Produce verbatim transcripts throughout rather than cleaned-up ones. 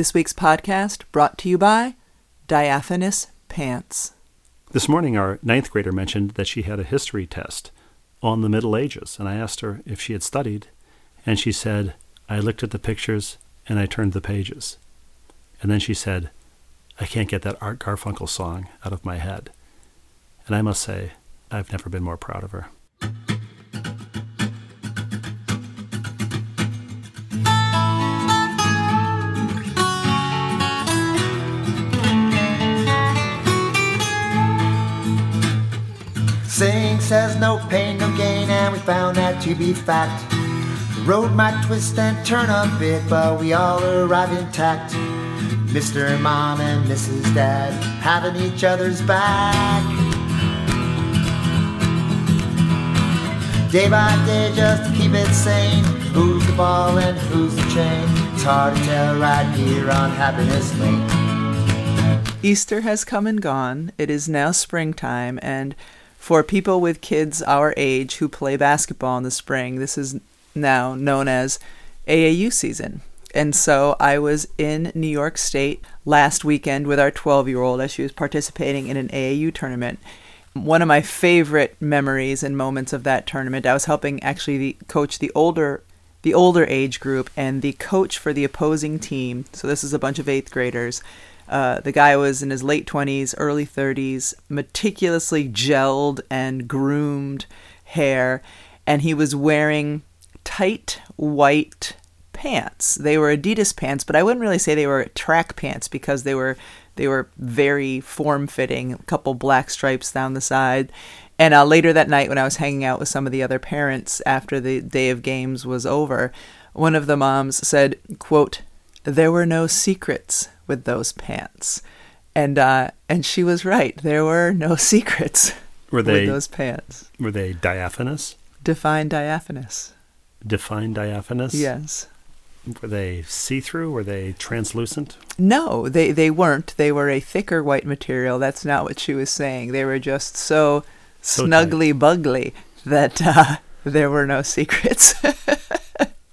This week's podcast brought to you by Diaphanous Pants. This morning, our ninth grader mentioned that she had a history test on the Middle Ages, and I asked her if she had studied, and she said, I looked at the pictures and I turned the pages. And then she said, I can't get that Art Garfunkel song out of my head. And I must say, I've never been more proud of her. Sing says no pain, no gain, and we found that to be fact. The road might twist and turn a bit, but we all arrive intact. Mister Mom and Missus Dad having each other's back. Day by day just to keep it sane. Who's the ball and who's the chain? It's hard to tell right here on Happiness Lane. Easter has come and gone. It is now springtime, and for people with kids our age who play basketball in the spring, this is now known as A A U season. And so I was in New York State last weekend with our twelve-year-old as she was participating in an A A U tournament. One of my favorite memories and moments of that tournament, I was helping actually the coach the older the older age group, and the coach for the opposing team, so this is a bunch of eighth graders. Uh, the guy was in his late twenties, early thirties, meticulously gelled and groomed hair, and he was wearing tight white pants. They were Adidas pants, but I wouldn't really say they were track pants because they were they were very form-fitting, a couple black stripes down the side. And uh, later that night when I was hanging out with some of the other parents after the day of games was over, one of the moms said, quote, there were no secrets with those pants. And uh, and she was right. There were no secrets were they, with those pants. Were they diaphanous? Define diaphanous. Define diaphanous? Yes. Were they see-through? Were they translucent? No, they, they weren't. They were a thicker white material. That's not what she was saying. They were just so, so snuggly-bugly that uh, there were no secrets.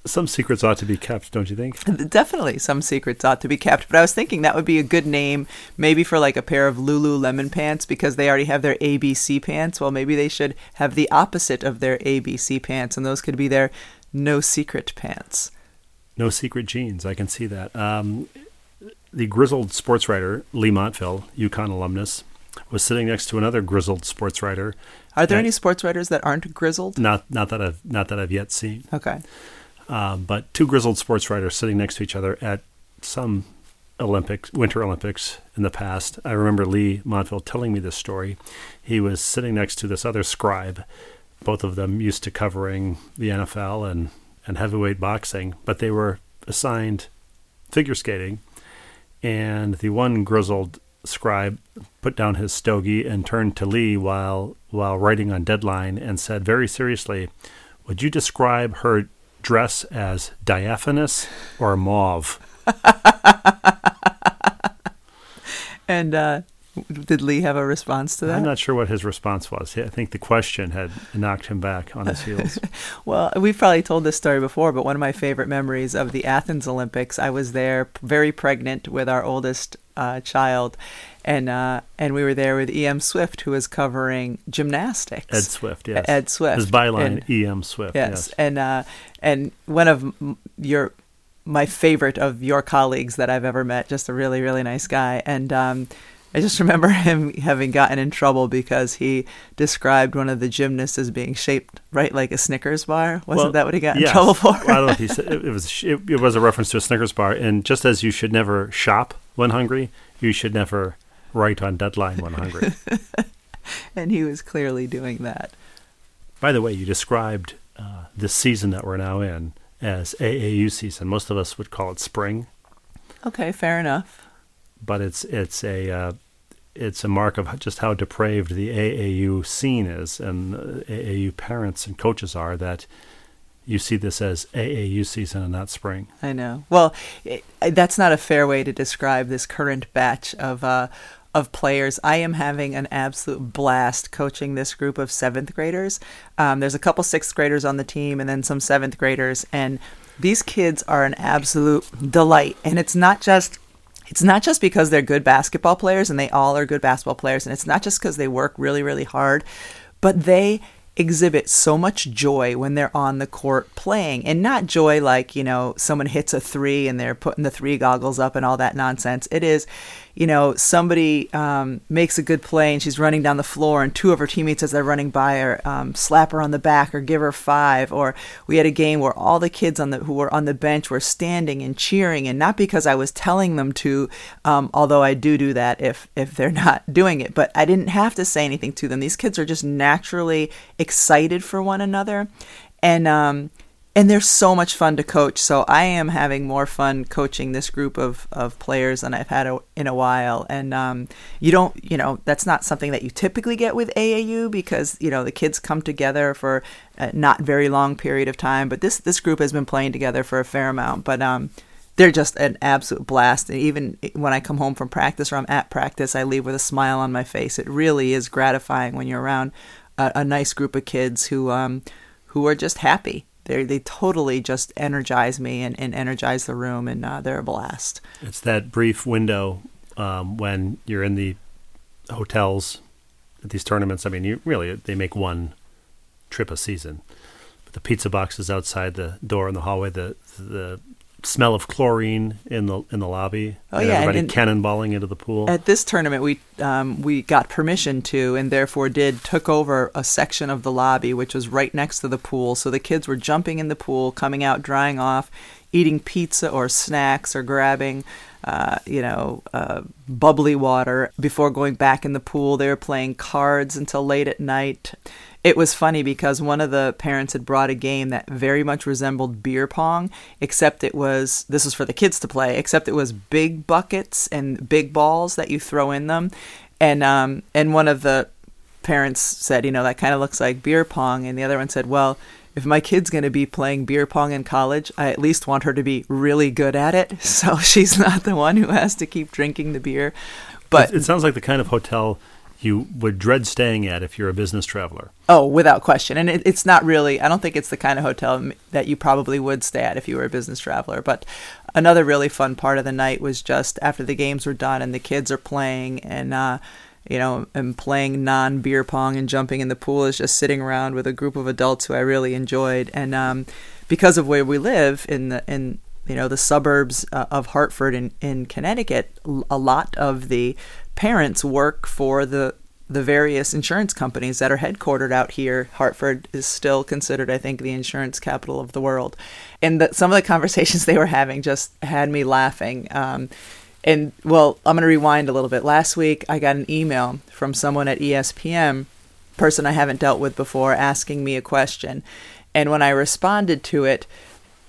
Some secrets ought to be kept, don't you think? Definitely some secrets ought to be kept. But I was thinking that would be a good name maybe for like a pair of Lululemon pants, because they already have their A B C pants. Well, maybe they should have the opposite of their A B C pants, and those could be their no-secret pants. No secret jeans. I can see that. Um, the grizzled sports writer, Lee Montville, UConn alumnus, was sitting next to another grizzled sports writer. Are there that, any sports writers that aren't grizzled? Not, not that I've, not that I've yet seen. Okay. Um, but two grizzled sports writers sitting next to each other at some Olympics, Winter Olympics in the past. I remember Lee Montville telling me this story. He was sitting next to this other scribe. Both of them used to covering the N F L and. and heavyweight boxing, but they were assigned figure skating, and the one grizzled scribe put down his stogie and turned to Lee while while writing on deadline and said very seriously, would you describe her dress as diaphanous or mauve? And uh did Lee have a response to that? I'm not sure what his response was. I think the question had knocked him back on his heels. Well, we've probably told this story before, but one of my favorite memories of the Athens Olympics, I was there very pregnant with our oldest uh, child, and uh, and we were there with E M. Swift, who was covering gymnastics. Ed Swift, yes. Ed Swift. His byline, E M. Swift, yes. yes. And, uh, and one of your... my favorite of your colleagues that I've ever met, just a really, really nice guy, and... Um, I just remember him having gotten in trouble because he described one of the gymnasts as being shaped right like a Snickers bar. Wasn't well, that what he got yes. in trouble for? I don't know if he said it, it was. It, it was a reference to a Snickers bar. And just as you should never shop when hungry, you should never write on deadline when hungry. And he was clearly doing that. By the way, you described uh, this season that we're now in as A A U season. Most of us would call it spring. Okay, fair enough. But it's it's a uh, it's a mark of just how depraved the A A U scene is, and uh, A A U parents and coaches are, that you see this as A A U season and not spring. I know. Well, it, that's not a fair way to describe this current batch of uh, of players. I am having an absolute blast coaching this group of seventh graders. Um, there's a couple sixth graders on the team, and then some seventh graders, and These kids are an absolute delight. And it's not just it's not just because they're good basketball players, and they all are good basketball players. And it's not just because they work really, really hard, but they exhibit so much joy when they're on the court playing. And not joy like, you know, someone hits a three and they're putting the three goggles up and all that nonsense. It is, you know, somebody um, makes a good play and she's running down the floor and two of her teammates as they're running by her um, slap her on the back or give her five. Or we had a game where all the kids on the who were on the bench were standing and cheering, and not because I was telling them to, um, although I do do that if if they're not doing it, but I didn't have to say anything to them. These kids are just naturally excited for one another, and um, and they're so much fun to coach. So I am having more fun coaching this group of, of players than I've had a, in a while. And um, you don't, you know, that's not something that you typically get with A A U because, you know, the kids come together for a not very long period of time. But this, this group has been playing together for a fair amount. But um, they're just an absolute blast. And even when I come home from practice or I'm at practice, I leave with a smile on my face. It really is gratifying when you're around a, a nice group of kids who um, who are just happy. They they totally just energize me and, and energize the room, and uh, they're a blast. It's that brief window um, when you're in the hotels at these tournaments. I mean, you really, they make one trip a season. But the pizza box is outside the door in the hallway. The the smell of chlorine in the in the lobby. Oh, and yeah, everybody and, and cannonballing into the pool. At this tournament, we um, we got permission to, and therefore did, took over a section of the lobby which was right next to the pool. So the kids were jumping in the pool, coming out, drying off, eating pizza or snacks, or grabbing uh, you know uh, bubbly water before going back in the pool. They were playing cards until late at night. It was funny because one of the parents had brought a game that very much resembled beer pong, except it was, this was for the kids to play, except it was big buckets and big balls that you throw in them. And um, and one of the parents said, you know, that kind of looks like beer pong. And the other one said, well, if my kid's going to be playing beer pong in college, I at least want her to be really good at it. So she's not the one who has to keep drinking the beer. But it, it sounds like the kind of hotel you would dread staying at if you're a business traveler. Oh, without question. And it, it's not really, I don't think it's the kind of hotel that you probably would stay at if you were a business traveler. But another really fun part of the night was just after the games were done and the kids are playing and, uh, you know, and playing non-beer pong and jumping in the pool is just sitting around with a group of adults who I really enjoyed. And um, because of where we live in the, in you know, the suburbs uh, of Hartford in, in Connecticut, a lot of the parents work for the the various insurance companies that are headquartered out here. Hartford is still considered, I think, the insurance capital of the world. And the, some of the conversations they were having just had me laughing. Um, and, well, I'm going to rewind a little bit. Last week, I got an email from someone at E S P N, person I haven't dealt with before, asking me a question. And when I responded to it,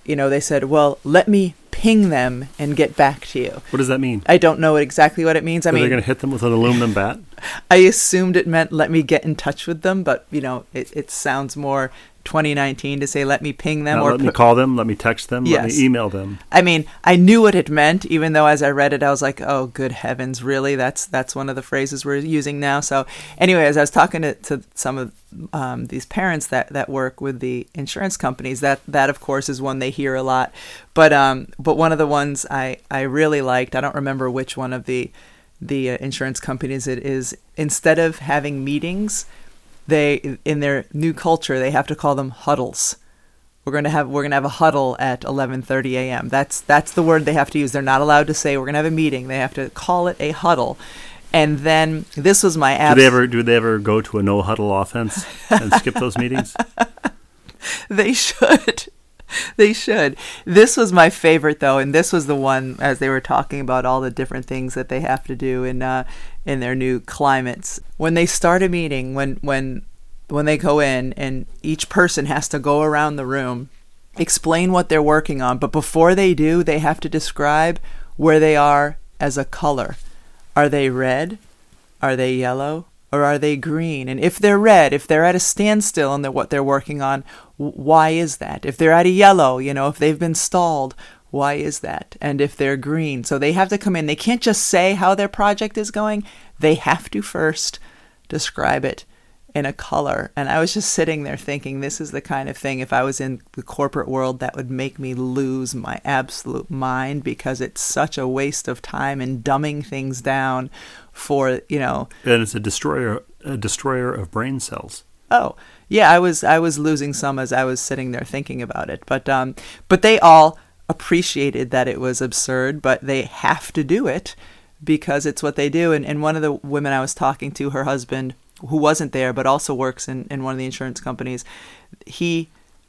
you know, they said, well, let me ping them and get back to you. What does that mean? I don't know exactly what it means. I Are mean, they're going to hit them with an aluminum bat? I assumed it meant let me get in touch with them, but, you know, it, it sounds more twenty nineteen to say let me ping them. Now, or let me p- call them, let me text them, yes. Let me email them. I mean, I knew what it meant, even though as I read it, I was like, oh, good heavens, really? That's that's one of the phrases we're using now. So anyway, as I was talking to, to some of Um, these parents that, that work with the insurance companies, that, that of course is one they hear a lot. But um, but one of the ones I, I really liked, I don't remember which one of the the insurance companies it is, instead of having meetings, they in their new culture they have to call them huddles. We're gonna have we're gonna have a huddle at eleven thirty a.m. That's that's the word they have to use. They're not allowed to say we're gonna have a meeting. They have to call it a huddle. And then this was my abs- do they ever do they ever go to a no huddle offense and skip those meetings? They should. They should. This was my favorite though, and this was the one as they were talking about all the different things that they have to do in uh, in their new climates. When they start a meeting, when when when they go in, and each person has to go around the room, explain what they're working on, but before they do, they have to describe where they are as a color. Are they red? Are they yellow? Or are they green? And if they're red, if they're at a standstill on what they're working on, why is that? If they're at a yellow, you know, if they've been stalled, why is that? And if they're green. So they have to come in. They can't just say how their project is going. They have to first describe it in a color. And I was just sitting there thinking, this is the kind of thing, if I was in the corporate world, that would make me lose my absolute mind, because it's such a waste of time and dumbing things down for, you know. And it's a destroyer, a destroyer of brain cells. Oh, yeah, I was I was losing some as I was sitting there thinking about it. But um, but they all appreciated that it was absurd, but they have to do it because it's what they do. And, and one of the women I was talking to, her husband, who wasn't there but also works in, in one of the insurance companies, he,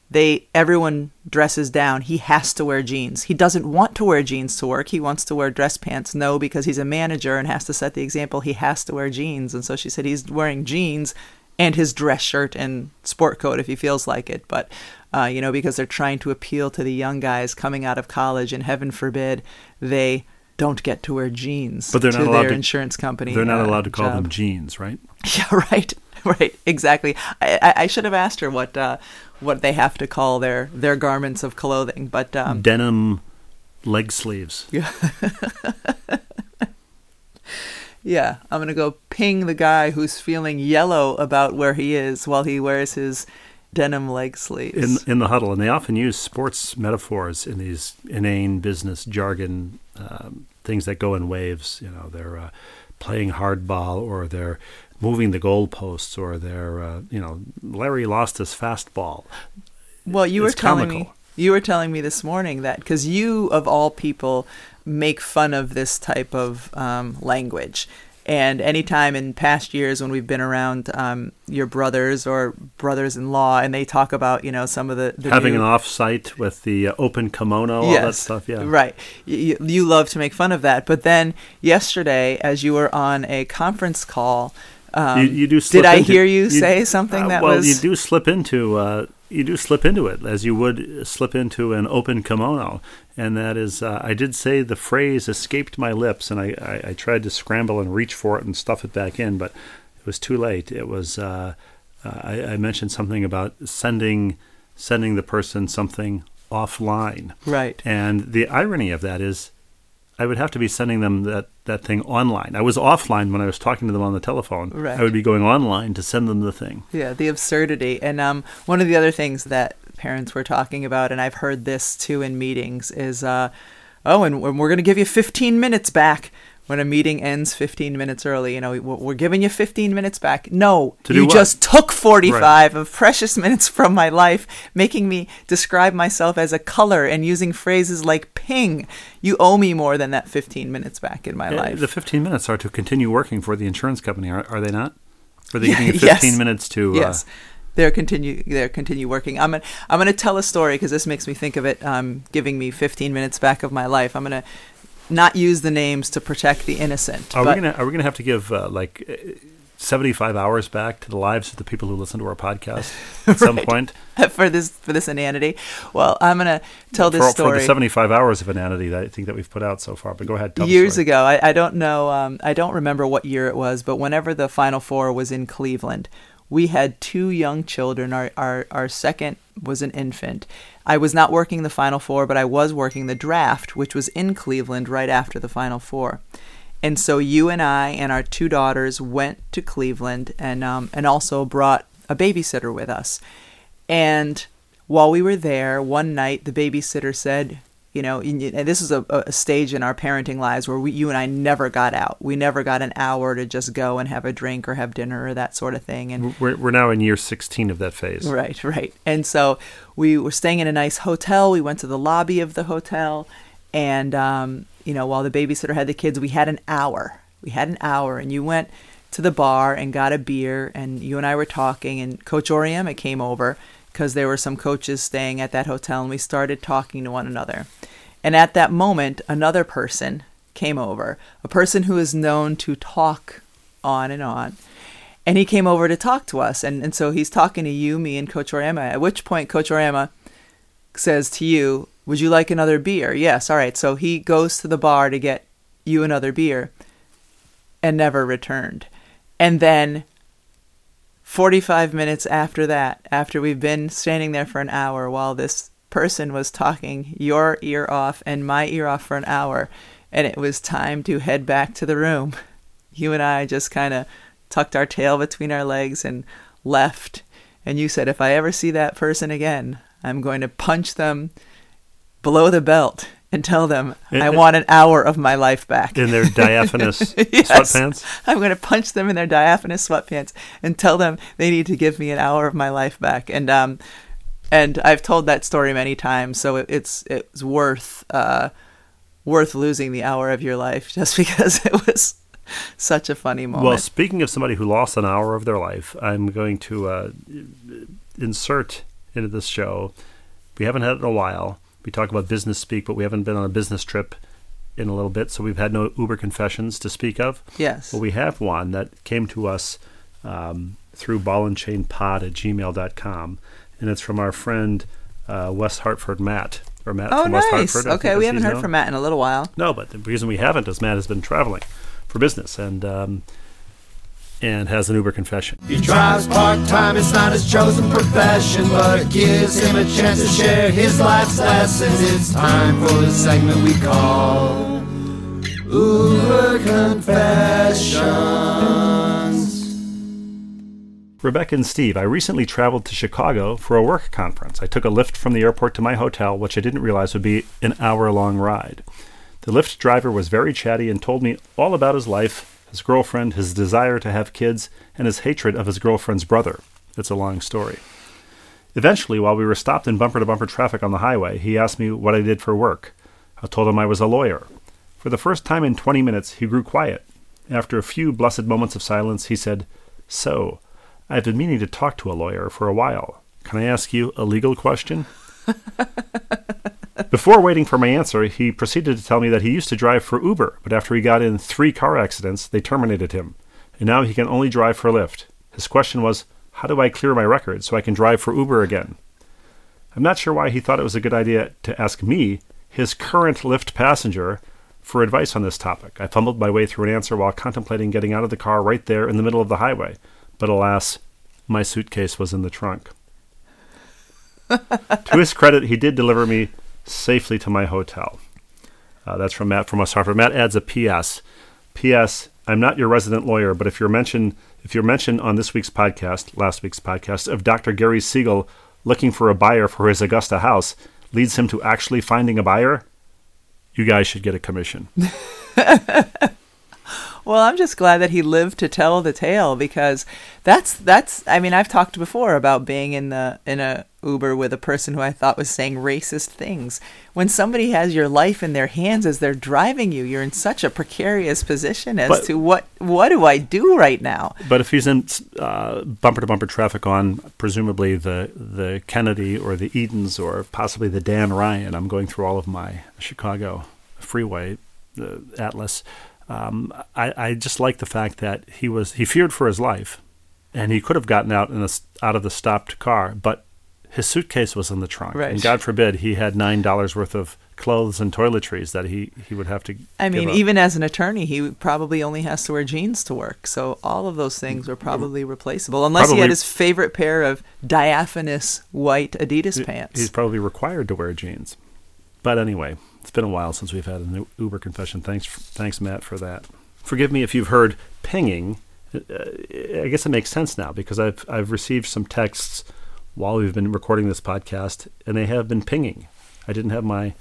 they, everyone dresses down. He has to wear jeans. He doesn't want to wear jeans to work. He wants to wear dress pants. No, because he's a manager and has to set the example. He has to wear jeans. And so she said he's wearing jeans and his dress shirt and sport coat if he feels like it. But, uh, you know, because they're trying to appeal to the young guys coming out of college, and heaven forbid they don't get to wear jeans but they're to not allowed their to, insurance company. They're not uh, allowed to call job. them jeans, right? Yeah, right. Right. Exactly. I, I should have asked her what uh, what they have to call their, their garments of clothing. But um, denim leg sleeves. Yeah. Yeah, I'm going to go ping the guy who's feeling yellow about where he is while he wears his denim leg sleeves. In in the huddle. And they often use sports metaphors in these inane business jargon, um, things that go in waves. You know, they're uh, playing hardball, or they're moving the goalposts, or they're, uh, you know, Larry lost his fastball. Well, you it's were telling comical. me. You were telling me this morning that, because you, of all people, make fun of this type of um, language. And anytime in past years when we've been around um, your brothers or brothers-in-law, and they talk about, you know, some of the... the Having new... an off-site with the open kimono, yes, all that stuff, yeah. Right. You, you love to make fun of that. But then yesterday, as you were on a conference call, um, you, you do slip did I into, hear you, you say something uh, that well, was... Well, you do slip into... Uh, You do slip into it, as you would slip into an open kimono. And that is, uh, I did say the phrase escaped my lips, and I, I, I tried to scramble and reach for it and stuff it back in, but it was too late. It was, uh, uh, I, I mentioned something about sending sending the person something offline. Right. And the irony of that is I would have to be sending them that, that thing online. I was offline when I was talking to them on the telephone. Right. I would be going online to send them the thing. Yeah, the absurdity. And um, one of the other things that parents were talking about, and I've heard this too in meetings, is, uh, oh, and we're going to give you fifteen minutes back. When a meeting ends fifteen minutes early, you know, we're giving you fifteen minutes back. No, you what? just took forty-five right. of precious minutes from my life, making me describe myself as a color and using phrases like ping. You owe me more than that fifteen minutes back in my yeah, life. The fifteen minutes are to continue working for the insurance company, are, are they not? Are they giving you fifteen yes. minutes to... Yes. Uh, They're continue. They're continue working. I'm gonna. I'm gonna tell a story because this makes me think of it. Um, giving me fifteen minutes back of my life. I'm gonna not use the names to protect the innocent. Are we gonna? Are we gonna have to give uh, like seventy-five hours back to the lives of the people who listen to our podcast at right. some point for this for this inanity? Well, I'm gonna tell for, this story for the seventy-five hours of inanity that I think that we've put out so far. But go ahead. Tell Years the story. ago, I, I don't know. Um, I don't remember what year it was, but whenever the Final Four was in Cleveland. We had two young children. Our, our our second was an infant. I was not working the Final Four, but I was working the draft, which was in Cleveland right after the Final Four. And so you and I and our two daughters went to Cleveland and um, and also brought a babysitter with us. And while we were there, one night the babysitter said, you know, and this is a, a stage in our parenting lives where we, you and I never got out. We never got an hour to just go and have a drink or have dinner or that sort of thing. And we're, we're now in year sixteen of that phase. Right, right. And so we were staying in a nice hotel. We went to the lobby of the hotel. And, um, you know, while the babysitter had the kids, we had an hour. We had an hour. And you went to the bar and got a beer. And you and I were talking. And Coach Oriema came over, because there were some coaches staying at that hotel, and we started talking to one another. And at that moment, another person came over, a person who is known to talk on and on. And he came over to talk to us. And, and so he's talking to you, me, and Coach Oriema, at which point Coach Oriema says to you, would you like another beer? Yes. All right. So he goes to the bar to get you another beer and never returned. And then forty-five minutes after that, after we've been standing there for an hour while this person was talking your ear off and my ear off for an hour, and it was time to head back to the room, you and I just kind of tucked our tail between our legs and left, and you said, if I ever see that person again, I'm going to punch them below the belt and tell them and, I want an hour of my life back. In their diaphanous yes, sweatpants? I'm going to punch them in their diaphanous sweatpants and tell them they need to give me an hour of my life back. And um, and I've told that story many times, so it, it's it's worth uh, worth losing the hour of your life just because it was such a funny moment. Well, speaking of somebody who lost an hour of their life, I'm going to uh, insert into this show, we haven't had it in a while. We talk about business speak, but we haven't been on a business trip in a little bit, so we've had no Uber confessions to speak of. Yes. Well, we have one that came to us um, through ball and chain pod at gmail dot com, and it's from our friend uh, West Hartford Matt. Or Matt oh, from nice. West Hartford. Okay, we haven't heard known. from Matt in a little while. No, but the reason we haven't is Matt has been traveling for business and um, and has an Uber confession. He drives part-time, it's not his chosen profession, but it gives him a chance to share his life's lessons. It's time for the segment we call Uber Confessions. Rebecca and Steve, I recently traveled to Chicago for a work conference. I took a Lyft from the airport to my hotel, which I didn't realize would be an hour-long ride. The Lyft driver was very chatty and told me all about his life, his girlfriend, his desire to have kids, and his hatred of his girlfriend's brother. It's a long story. Eventually, while we were stopped in bumper-to-bumper traffic on the highway, he asked me what I did for work. I told him I was a lawyer. For the first time in twenty minutes, he grew quiet. After a few blessed moments of silence, he said, "So, I've been meaning to talk to a lawyer for a while. Can I ask you a legal question?" Before waiting for my answer, he proceeded to tell me that he used to drive for Uber, but after he got in three car accidents, they terminated him, and now he can only drive for Lyft. His question was, how do I clear my record so I can drive for Uber again? I'm not sure why he thought it was a good idea to ask me, his current Lyft passenger, for advice on this topic. I fumbled my way through an answer while contemplating getting out of the car right there in the middle of the highway, but alas, my suitcase was in the trunk. To his credit, he did deliver me safely to my hotel. Uh, that's from Matt from West Hartford. Matt adds a P S. P S. I'm not your resident lawyer, but if you're mentioned, if you're mentioned on this week's podcast, last week's podcast, of Doctor Gary Siegel looking for a buyer for his Augusta house leads him to actually finding a buyer, you guys should get a commission. Well, I'm just glad that he lived to tell the tale, because that's that's. I mean, I've talked before about being in the in a Uber with a person who I thought was saying racist things. When somebody has your life in their hands as they're driving you, you're in such a precarious position as but, to what what do I do right now? But if he's in uh, bumper to bumper traffic on presumably the the Kennedy or the Edens or possibly the Dan Ryan, I'm going through all of my Chicago freeway uh, atlas. Um, I, I just like the fact that he was he feared for his life, and he could have gotten out in a, out of the stopped car, but his suitcase was in the trunk, right. And God forbid he had nine dollars worth of clothes and toiletries that he, he would have to. I mean, give up. Even as an attorney, he probably only has to wear jeans to work, so all of those things were probably replaceable, unless probably, he had his favorite pair of diaphanous white Adidas pants. He's probably required to wear jeans, but anyway. It's been a while since we've had an Uber confession. Thanks, thanks, Matt, for that. Forgive me if you've heard pinging. I guess it makes sense now because I've I've received some texts while we've been recording this podcast, and they have been pinging. I didn't have my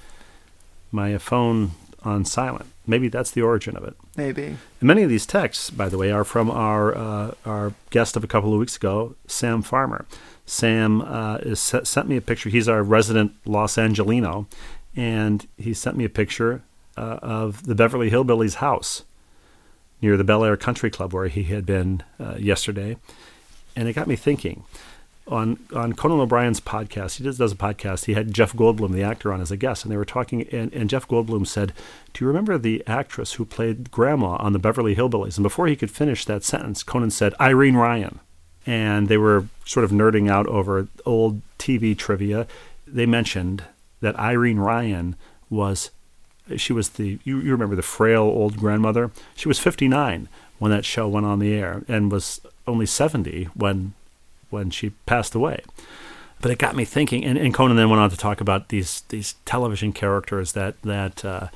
my phone on silent. Maybe that's the origin of it. Maybe. And many of these texts, by the way, are from our uh, our guest of a couple of weeks ago, Sam Farmer. Sam uh, is, sent me a picture. He's our resident Los Angelino. And he sent me a picture uh, of the Beverly Hillbillies house near the Bel Air Country Club where he had been uh, yesterday. And it got me thinking. On on Conan O'Brien's podcast, he does, does a podcast, he had Jeff Goldblum, the actor, on as a guest. And they were talking, and, and Jeff Goldblum said, do you remember the actress who played Grandma on the Beverly Hillbillies? And before he could finish that sentence, Conan said, Irene Ryan. And they were sort of nerding out over old T V trivia. They mentioned that Irene Ryan was, she was the, you, you remember the frail old grandmother? She was fifty-nine when that show went on the air and was only seventy when when she passed away. But it got me thinking, and, and Conan then went on to talk about these these television characters that, that uh,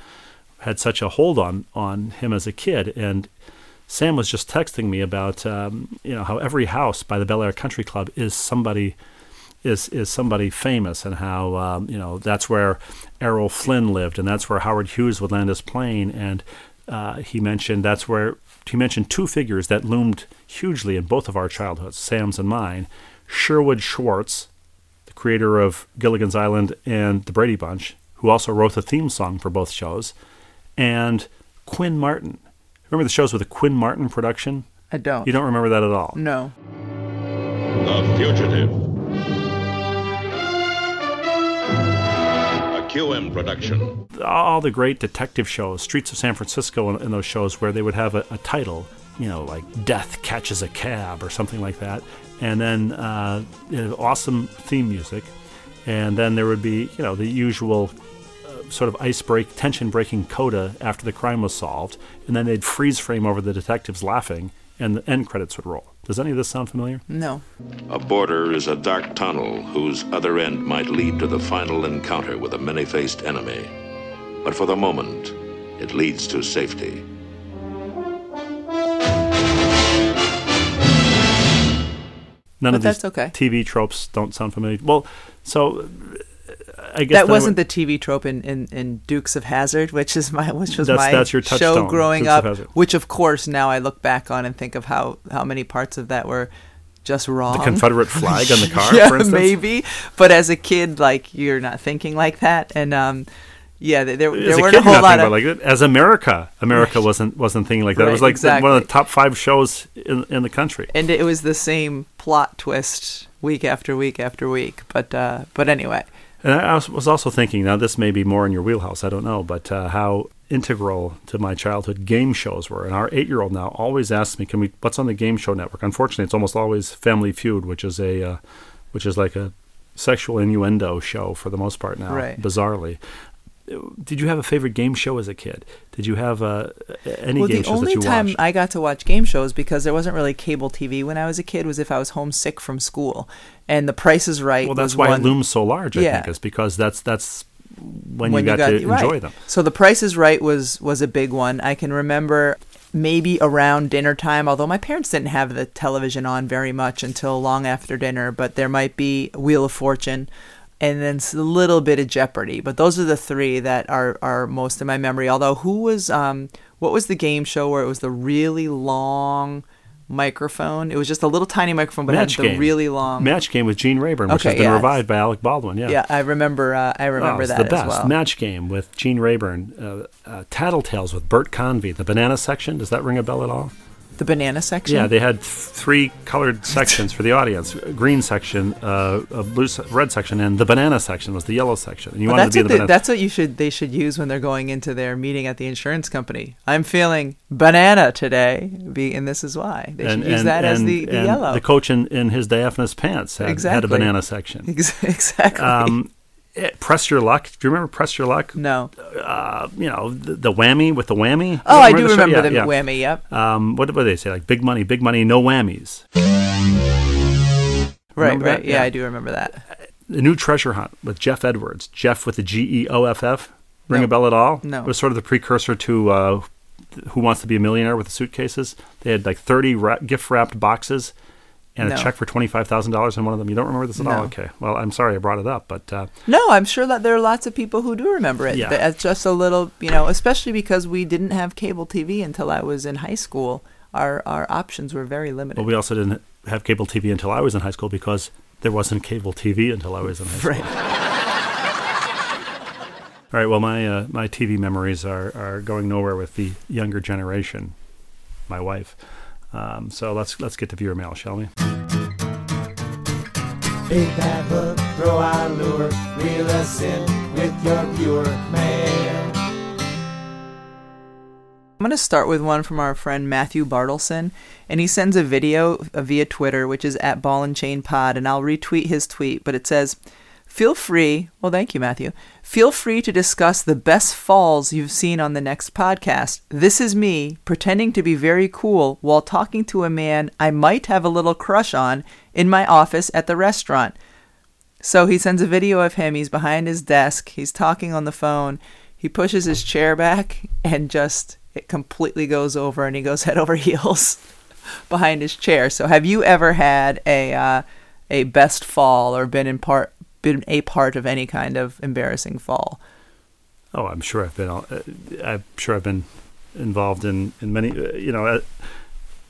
had such a hold on, on him as a kid. And Sam was just texting me about um, you know, how every house by the Bel Air Country Club is somebody is is somebody famous, and how um, you know, that's where Errol Flynn lived, and that's where Howard Hughes would land his plane, and uh, he mentioned that's where he mentioned two figures that loomed hugely in both of our childhoods, Sam's and mine: Sherwood Schwartz, the creator of Gilligan's Island and The Brady Bunch, who also wrote the theme song for both shows, and Quinn Martin. Remember the shows with a Quinn Martin production? I don't. You don't remember that at all? No. The Fugitive. A Q M production. All the great detective shows, Streets of San Francisco, and, and those shows where they would have a, a title, you know, like Death Catches a Cab or something like that. And then uh, awesome theme music. And then there would be, you know, the usual uh, sort of ice break, tension breaking coda after the crime was solved. And then they'd freeze frame over the detectives laughing, and the end credits would roll. Does any of this sound familiar? No. A border is a dark tunnel whose other end might lead to the final encounter with a many-faced enemy. But for the moment, it leads to safety. None but of that's these okay. T V tropes don't sound familiar. Well, so I guess that wasn't would, the T V trope in, in, in Dukes of Hazzard, which is my which was that's, my that's your show growing Dukes up. Of which, of course, now I look back on and think of how, how many parts of that were just wrong. The Confederate flag on the car, yeah, for instance. Maybe, but as a kid, like, you're not thinking like that, and um, yeah, there, there weren't a whole lot of like that. As America, America right. wasn't wasn't thinking like that. Right, it was like exactly. one of the top five shows in in the country, and it was the same plot twist week after week after week. But uh, but anyway. And I was also thinking, now this may be more in your wheelhouse, I don't know, but uh, how integral to my childhood game shows were. And our eight-year-old now always asks me, "Can we? What's on the Game Show Network?" Unfortunately, it's almost always Family Feud, which is a, uh, which is like a sexual innuendo show for the most part now, right. bizarrely. Did you have a favorite game show as a kid? Did you have uh, any well, game shows that you watched? Well, the only time I got to watch game shows, because there wasn't really cable T V when I was a kid, was if I was homesick from school. And The Price is Right. Well, that's was why one, it looms so large, I yeah. think, is because that's that's when, when you, got you got to right. enjoy them. So The Price is Right was was a big one. I can remember maybe around dinner time, although my parents didn't have the television on very much until long after dinner, but there might be Wheel of Fortune, and then a little bit of Jeopardy. But those are the three that are, are most in my memory. Although who was, um, what was the game show where it was the really long microphone? It was just a little tiny microphone, but Match it had game. the really long. Match Game with Gene Rayburn, which okay, has been yeah. revived by Alec Baldwin. Yeah, yeah, I remember uh, I remember oh, that the best. as well. Match Game with Gene Rayburn. Uh, uh, Tattletales with Bert Convey. The banana section, does that ring a bell at all? The banana section? Yeah, they had th- three colored sections for the audience. A green section, uh, a blue, se- red section, and the banana section was the yellow section. And you well, wanted to be the banana. That's what you should. They should use when they're going into their meeting at the insurance company. I'm feeling banana today, be, and this is why. They and, should use and, that and, as the, the and yellow. The coach in, in his Diaphanous Pants had, exactly. had a banana section. Exactly. Um, It, Press Your Luck. Do you remember Press Your Luck? No. Uh, you know, the, the whammy with the whammy. Oh, I do the remember yeah, the yeah. whammy, yep. Um, what, what did they say? Like, big money, big money, no whammies. Right, remember right. Yeah, yeah, I do remember that. The New Treasure Hunt with Jeff Edwards. Jeff with the G E O F F. Ring no. a bell at all? No. It was sort of the precursor to uh, Who Wants to Be a Millionaire with the suitcases. They had like thirty ra- gift-wrapped boxes and no. a check for twenty-five thousand dollars in one of them. You don't remember this at no. all? Okay. Well, I'm sorry I brought it up, but... Uh, no, I'm sure that there are lots of people who do remember it. Yeah. It's just a little, you know, especially because we didn't have cable T V until I was in high school. Our our options were very limited. Well, we also didn't have cable T V until I was in high school because there wasn't cable T V until I was in high school. Right. All right, well, my uh, my T V memories are, are going nowhere with the younger generation, my wife. Um, so let's let's get to viewer mail, shall we? Big bad hook, throw our lure, reel us in with your viewer mail. I'm going to start with one from our friend Matthew Bartleson, and he sends a video via Twitter, which is at Ball and Chain Pod, and I'll retweet his tweet, but it says, "Feel free." Well, thank you, Matthew. "Feel free to discuss the best falls you've seen on the next podcast. This is me pretending to be very cool while talking to a man I might have a little crush on in my office at the restaurant." So he sends a video of him. He's behind his desk. He's talking on the phone. He pushes his chair back and just it completely goes over and he goes head over heels behind his chair. So have you ever had a uh, a best fall or been in part been a part of any kind of embarrassing fall? Oh, I'm sure I've been uh, I'm sure I've been involved in in many uh, you know uh,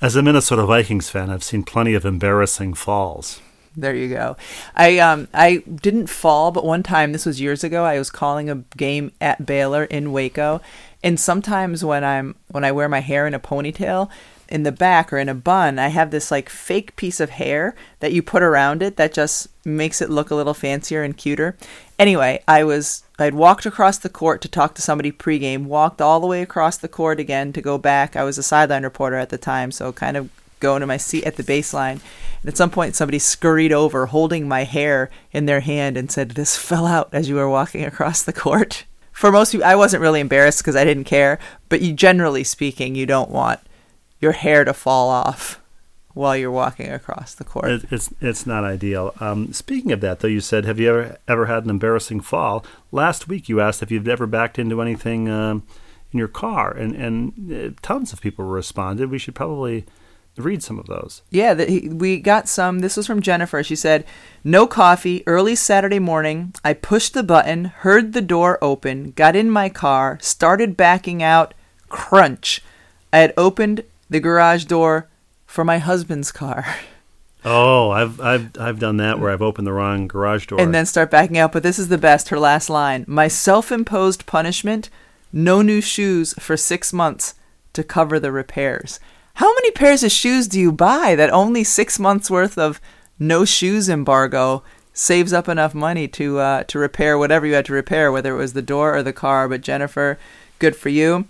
as a Minnesota Vikings fan, I've seen plenty of embarrassing falls. There you go. I um I didn't fall, but one time, this was years ago, I was calling a game at Baylor in Waco, and sometimes when I'm when I wear my hair in a ponytail in the back or in a bun, I have this like fake piece of hair that you put around it that just makes it look a little fancier and cuter. Anyway, I was I'd walked across the court to talk to somebody pregame, walked all the way across the court again to go back. I was a sideline reporter at the time, so kind of going to my seat at the baseline. And at some point, somebody scurried over holding my hair in their hand and said, "This fell out as you were walking across the court." For most of you, I wasn't really embarrassed because I didn't care, but you, generally speaking, you don't want your hair to fall off while you're walking across the court. It, it's it's not ideal. Um, speaking of that, though, you said, have you ever ever had an embarrassing fall? Last week, you asked if you've ever backed into anything um, in your car, and, and uh, tons of people responded. We should probably read some of those. Yeah, the, we got some. This was from Jennifer. She said, "No coffee, early Saturday morning. I pushed the button, heard the door open, got in my car, started backing out. Crunch. I had opened the garage door for my husband's car." Oh, I've I've I've done that where I've opened the wrong garage door. And then start backing out. But this is the best, her last line. "My self-imposed punishment, no new shoes for six months to cover the repairs." How many pairs of shoes do you buy that only six months worth of no shoes embargo saves up enough money to uh, to repair whatever you had to repair, whether it was the door or the car? But Jennifer, good for you.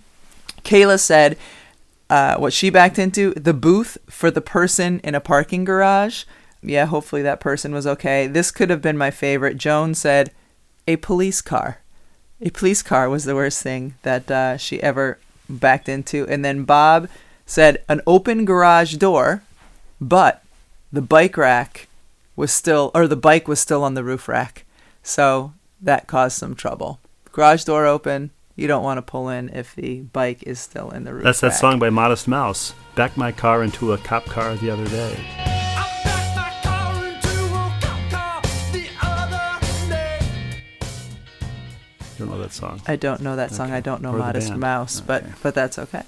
Kayla said, Uh, what she backed into, the booth for the person in a parking garage. Yeah, hopefully that person was okay. This could have been my favorite. Joan said, a police car. A police car was the worst thing that uh, she ever backed into. And then Bob said, an open garage door, but the bike rack was still, or the bike was still on the roof rack. So that caused some trouble. Garage door open. You don't want to pull in if the bike is still in the roof. That's that rack. Song by Modest Mouse. Backed my car into a cop car the other day. I backed my car into a cop car the other day. You don't know that song? I don't know that song. Okay. I don't know or Modest Mouse, okay. but but that's okay.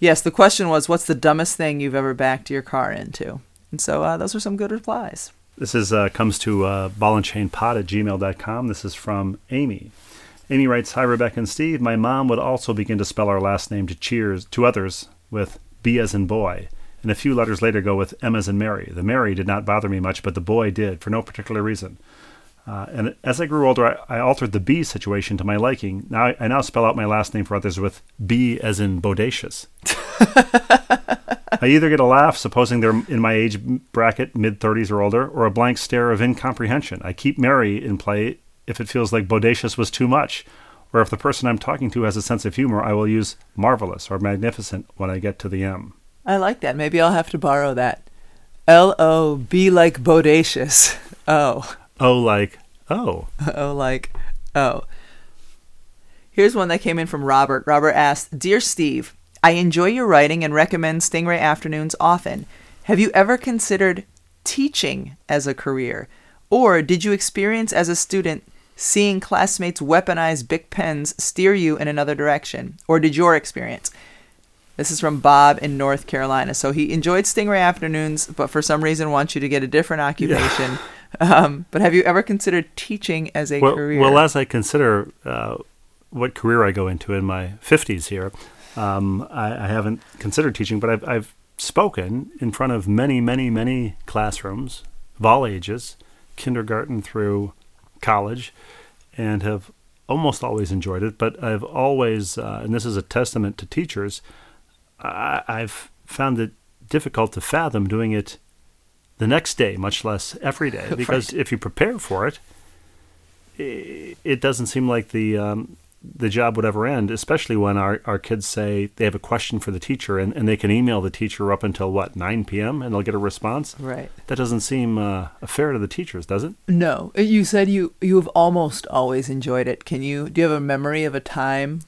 Yes, the question was, what's the dumbest thing you've ever backed your car into? And so uh, those are some good replies. This is uh, comes to uh, ball and chain pod at gmail dot com. This is from Amy. Amy writes, "Hi, Rebecca and Steve. My mom would also begin to spell our last name to cheers to others with B as in boy, and a few letters later go with M as in Mary. The Mary did not bother me much, but the boy did, for no particular reason. Uh, and as I grew older, I, I altered the B situation to my liking. Now I, I now spell out my last name for others with B as in bodacious." I either get a laugh, supposing they're in my age bracket, mid-thirties or older, or a blank stare of incomprehension. I keep Mary in play if it feels like bodacious was too much, or if the person I'm talking to has a sense of humor, I will use marvelous or magnificent when I get to the M. I like that. Maybe I'll have to borrow that. L O B like bodacious. Oh. Oh like, oh. Oh like, oh. Here's one that came in from Robert. Robert asked, "Dear Steve, I enjoy your writing and recommend Stingray Afternoons often. Have you ever considered teaching as a career? Or did you experience as a student seeing classmates weaponize Bic pens steer you in another direction? Or did your experience?" This is from Bob in North Carolina. So he enjoyed Stingray Afternoons, but for some reason wants you to get a different occupation. Yeah. Um, but have you ever considered teaching as a well, career? Well, as I consider uh, what career I go into in my fifties here, um, I, I haven't considered teaching, but I've, I've spoken in front of many, many, many classrooms of all ages, kindergarten through college, and have almost always enjoyed it. But I've always, uh, and this is a testament to teachers, I- I've found it difficult to fathom doing it the next day, much less every day, because right. If you prepare for it, it doesn't seem like the um, the job would ever end, especially when our, our kids say they have a question for the teacher and, and they can email the teacher up until, what, nine p.m. and they'll get a response? Right. That doesn't seem uh, fair to the teachers, does it? No. You said you, you've almost always enjoyed it. Can you, do you have a memory of a time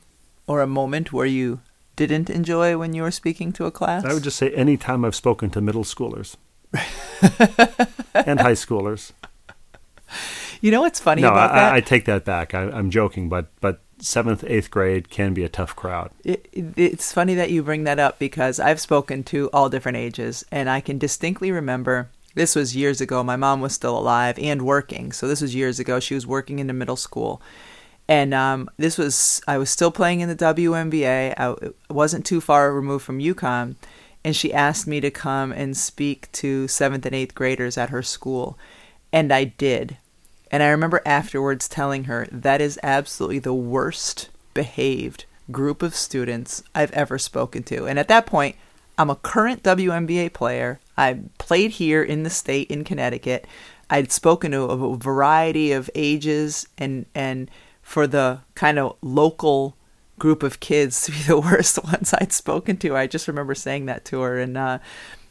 or a moment where you didn't enjoy when you were speaking to a class? I would just say any time I've spoken to middle schoolers and high schoolers. You know what's funny no, about I, that? I take that back. I, I'm joking, but but seventh, eighth grade can be a tough crowd. It, it, it's funny that you bring that up because I've spoken to all different ages, and I can distinctly remember, this was years ago, my mom was still alive and working, so this was years ago, she was working in the middle school. And um, this was, I was still playing in the W N B A. I wasn't too far removed from UConn. And she asked me to come and speak to seventh and eighth graders at her school. And I did. And I remember afterwards telling her, that is absolutely the worst behaved group of students I've ever spoken to. And at that point, I'm a current W N B A player. I played here in the state in Connecticut. I'd spoken to a variety of ages and, and, for the kind of local group of kids to be the worst ones I'd spoken to. I just remember saying that to her. And uh,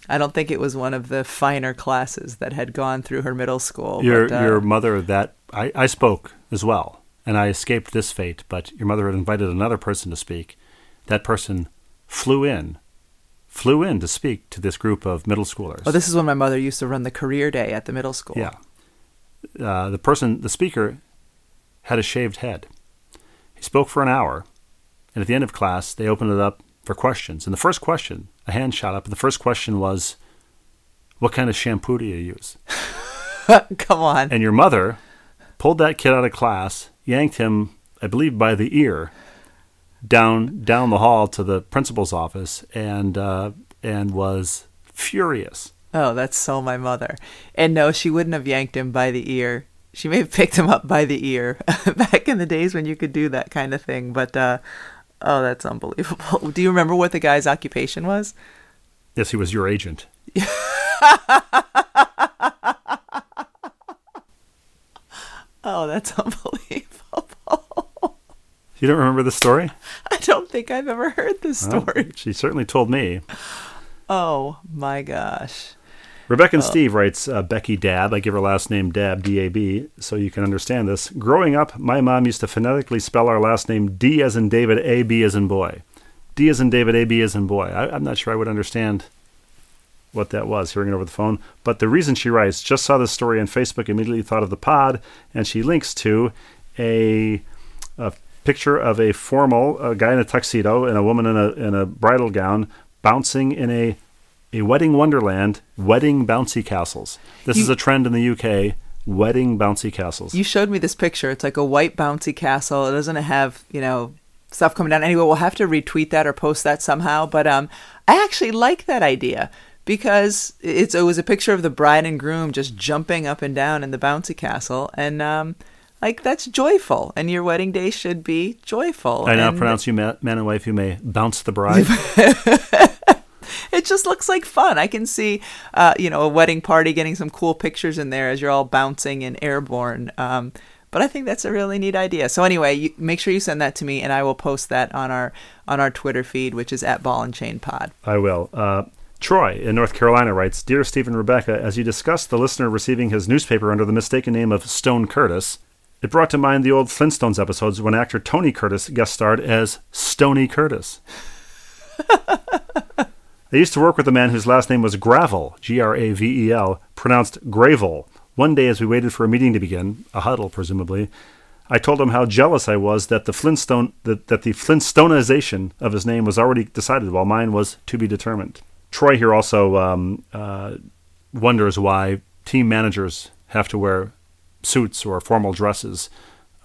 I don't think it was one of the finer classes that had gone through her middle school. Your but, uh, your mother, that I, I spoke as well, and I escaped this fate, but your mother had invited another person to speak. That person flew in, flew in to speak to this group of middle schoolers. Oh, this is when my mother used to run the career day at the middle school. Yeah. Uh, the person, the speaker, had a shaved head. He spoke for an hour, and at the end of class, they opened it up for questions. And the first question, a hand shot up, and the first question was, what kind of shampoo do you use? Come on. And your mother pulled that kid out of class, yanked him, I believe, by the ear, down down the hall to the principal's office, and uh, and was furious. Oh, that's so my mother. And no, she wouldn't have yanked him by the ear. She may have picked him up by the ear back in the days when you could do that kind of thing. But, uh, oh, that's unbelievable. Do you remember what the guy's occupation was? Yes, he was your agent. Oh, that's unbelievable. You don't remember the story? I don't think I've ever heard this story. Well, she certainly told me. Oh, my gosh. Rebecca and oh. Steve writes, uh, Becky Dab. I give her last name Dab, D A B, so you can understand this. Growing up, my mom used to phonetically spell our last name D as in David, A, B as in boy. D as in David, A, B as in boy. I, I'm not sure I would understand what that was, hearing it over the phone. But the reason she writes, just saw this story on Facebook, immediately thought of the pod, and she links to a, a picture of a formal, a guy in a tuxedo and a woman in a, in a bridal gown bouncing in a A wedding wonderland, wedding bouncy castles. This you, is a trend in the U K, wedding bouncy castles. You showed me this picture. It's like a white bouncy castle. It doesn't have, you know, stuff coming down. Anyway, we'll have to retweet that or post that somehow. But um, I actually like that idea because it's, it was a picture of the bride and groom just jumping up and down in the bouncy castle. And um, like that's joyful. And your wedding day should be joyful. I now and, pronounce you man and wife, you may bounce the bride. It just looks like fun. I can see, uh, you know, a wedding party getting some cool pictures in there as you're all bouncing and airborne. Um, but I think that's a really neat idea. So anyway, you, make sure you send that to me, and I will post that on our on our Twitter feed, which is at Ball and Chain Pod. I will. Uh, Troy in North Carolina writes, Dear Steve and Rebecca, as you discussed the listener receiving his newspaper under the mistaken name of Stone Curtis, it brought to mind the old Flintstones episodes when actor Tony Curtis guest starred as Stony Curtis. I used to work with a man whose last name was Gravel, G R A V E L, pronounced Gravel. One day as we waited for a meeting to begin, a huddle presumably, I told him how jealous I was that the Flintstone that, that the Flintstonization of his name was already decided while mine was to be determined. Troy here also um, uh, wonders why team managers have to wear suits or formal dresses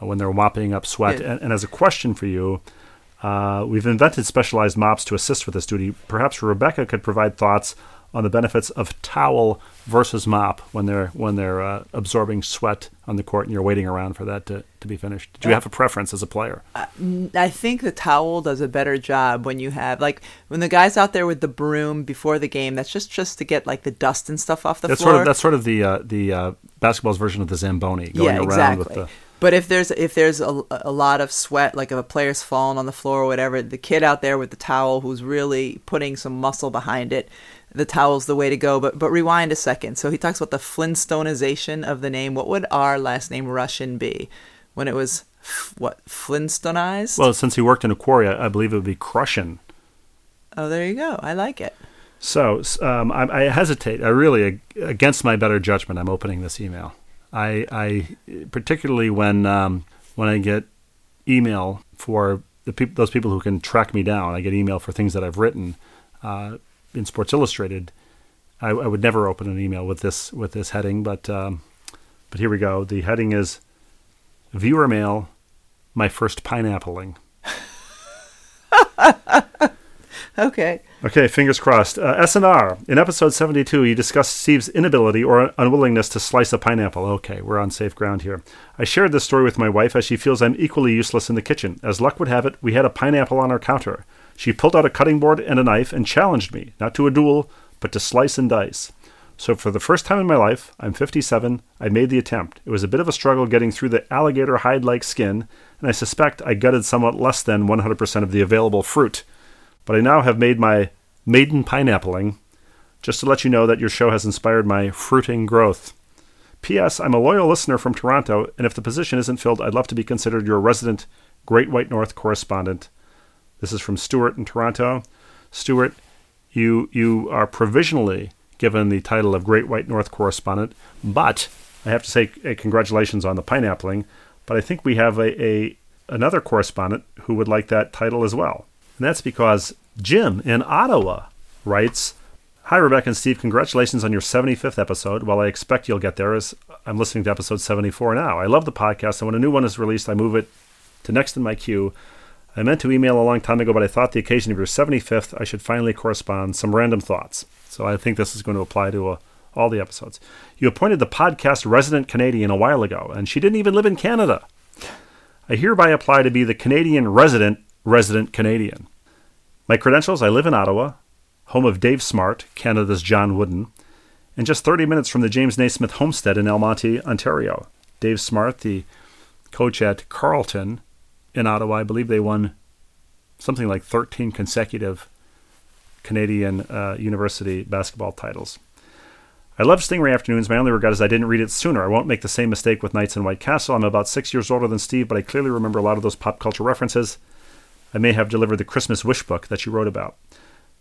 when they're mopping up sweat. Yeah. And, and as a question for you, Uh, we've invented specialized mops to assist with this duty. Perhaps Rebecca could provide thoughts on the benefits of towel versus mop when they're when they're uh, absorbing sweat on the court and you're waiting around for that to, to be finished. Do you have a preference as a player? I, I think the towel does a better job when you have, like, when the guy's out there with the broom before the game, that's just, just to get, like, the dust and stuff off the that's floor. Sort of, that's sort of the uh, the uh, basketball's version of the Zamboni going yeah, around exactly. with the... But if there's if there's a, a lot of sweat, like if a player's fallen on the floor or whatever, the kid out there with the towel who's really putting some muscle behind it, the towel's the way to go. But but rewind a second. So he talks about the Flintstonization of the name. What would our last name Russian be when it was, what, Flintstonized? Well, since he worked in a quarry, I, I believe it would be Crussian. Oh, there you go. I like it. So um, I, I hesitate. I really, against my better judgment, I'm opening this email. I, I particularly when um, when I get email for the people, those people who can track me down. I get email for things that I've written uh, in Sports Illustrated. I, I would never open an email with this with this heading, but um, but here we go. The heading is viewer mail. My first pineappling. Okay. Okay, fingers crossed. Uh, S and R. In episode seventy-two, you discussed Steve's inability or unwillingness to slice a pineapple. Okay, we're on safe ground here. I shared this story with my wife as she feels I'm equally useless in the kitchen. As luck would have it, we had a pineapple on our counter. She pulled out a cutting board and a knife and challenged me, not to a duel, but to slice and dice. So for the first time in my life, I'm fifty-seven, I made the attempt. It was a bit of a struggle getting through the alligator hide-like skin, and I suspect I gutted somewhat less than one hundred percent of the available fruit. But I now have made my maiden pineappling, just to let you know that your show has inspired my fruiting growth. P S. I'm a loyal listener from Toronto, and if the position isn't filled, I'd love to be considered your resident Great White North correspondent. This is from Stuart in Toronto. Stuart, you you are provisionally given the title of Great White North Correspondent, but I have to say uh, congratulations on the pineappling, but I think we have a, a another correspondent who would like that title as well. And that's because Jim in Ottawa writes, Hi, Rebecca and Steve, congratulations on your seventy-fifth episode. Well, I expect you'll get there as I'm listening to episode seventy-four now. I love the podcast, and when a new one is released, I move it to next in my queue. I meant to email a long time ago, but I thought the occasion of your seventy-fifth, I should finally correspond some random thoughts. So I think this is going to apply to uh, all the episodes. You appointed the podcast resident Canadian a while ago, and she didn't even live in Canada. I hereby apply to be the Canadian resident resident Canadian. My credentials, I live in Ottawa, home of Dave Smart, Canada's John Wooden, and just thirty minutes from the James Naismith homestead in Almonty, Ontario. Dave Smart, the coach at Carleton in Ottawa, I believe they won something like thirteen consecutive Canadian uh, university basketball titles. I love Stingray Afternoons. My only regret is I didn't read it sooner. I won't make the same mistake with Nights in White Castle. I'm about six years older than Steve, but I clearly remember a lot of those pop culture references. I may have delivered the Christmas wish book that you wrote about.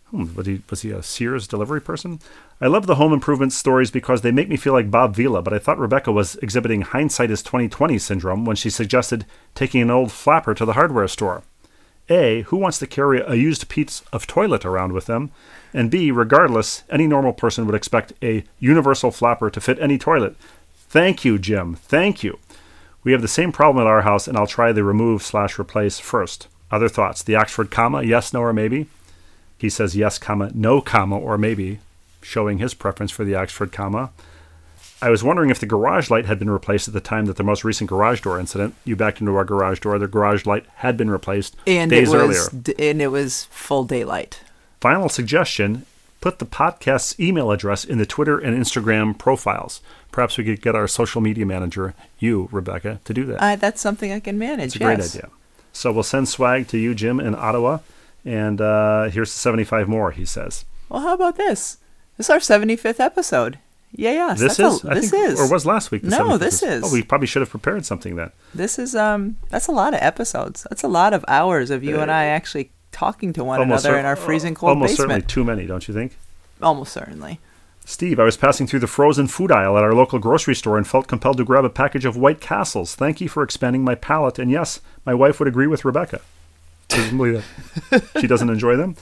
Hmm, was, he, was he a Sears delivery person? I love the home improvement stories because they make me feel like Bob Vila, but I thought Rebecca was exhibiting hindsight is twenty twenty syndrome when she suggested taking an old flapper to the hardware store. A, who wants to carry a used piece of toilet around with them? And B, regardless, any normal person would expect a universal flapper to fit any toilet. Thank you, Jim. Thank you. We have the same problem at our house, and I'll try the remove slash replace first. Other thoughts. The Oxford comma, yes, no, or maybe. He says yes, comma, no, comma, or maybe, showing his preference for the Oxford comma. I was wondering if the garage light had been replaced at the time that the most recent garage door incident. You backed into our garage door. The garage light had been replaced and days it was, earlier. And it was full daylight. Final suggestion, put the podcast's email address in the Twitter and Instagram profiles. Perhaps we could get our social media manager, you, Rebecca, to do that. Uh, that's something I can manage, It's a yes. great idea. So we'll send swag to you, Jim, in Ottawa. And uh, here's the seventy-five more, he says. Well, how about this? This is our seventy-fifth episode. Yeah, yeah. This is? A, I this think, is. Or was last week? The no, this is. Oh, we probably should have prepared something then. This is, um, that's a lot of episodes. That's a lot of hours of you uh, and I actually talking to one another cer- in our freezing cold almost basement. Almost certainly too many, don't you think? Almost certainly. Steve, I was passing through the frozen food aisle at our local grocery store and felt compelled to grab a package of White Castles. Thank you for expanding my palate. And yes, my wife would agree with Rebecca. Doesn't she doesn't enjoy them.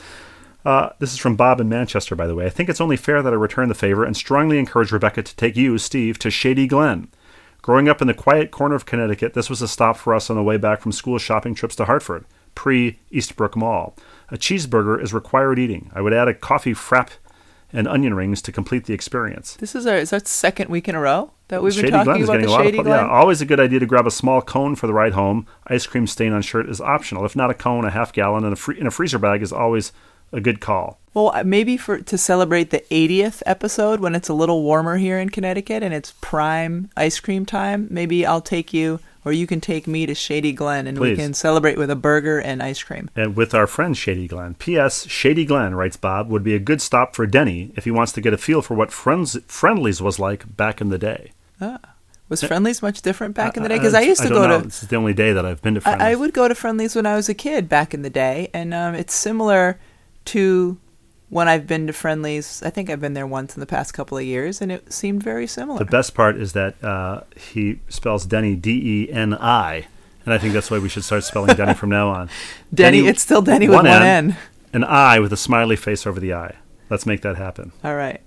Uh, this is from Bob in Manchester, by the way. I think it's only fair that I return the favor and strongly encourage Rebecca to take you, Steve, to Shady Glen. Growing up in the quiet corner of Connecticut, this was a stop for us on the way back from school shopping trips to Hartford, pre-Eastbrook Mall. A cheeseburger is required eating. I would add a coffee frap and onion rings to complete the experience. This is our, is our second week in a row that we've Shady been talking Glen about the Shady of, Glen. Yeah, always a good idea to grab a small cone for the ride home. Ice cream stain on shirt is optional. If not a cone, a half gallon and a free, in a freezer bag is always a good call. Well, maybe for to celebrate the eightieth episode when it's a little warmer here in Connecticut and it's prime ice cream time, maybe I'll take you or you can take me to Shady Glen and Please. We can celebrate with a burger and ice cream. And with our friend Shady Glen. P S. Shady Glen, writes Bob, would be a good stop for Denny if he wants to get a feel for what friends, Friendly's was like back in the day. Ah. Was Friendly's much different back in the day? Because I, I used to I go know. to... This is the only day that I've been to Friendly's. I, I would go to Friendly's when I was a kid back in the day, and um, it's similar to when I've been to Friendly's. I think I've been there once in the past couple of years, and it seemed very similar. The best part is that uh, he spells Denny D E N I, and I think that's why we should start spelling Denny from now on. Denny, Denny, it's still Denny with one N. An I with a smiley face over the I. Let's make that happen. All right.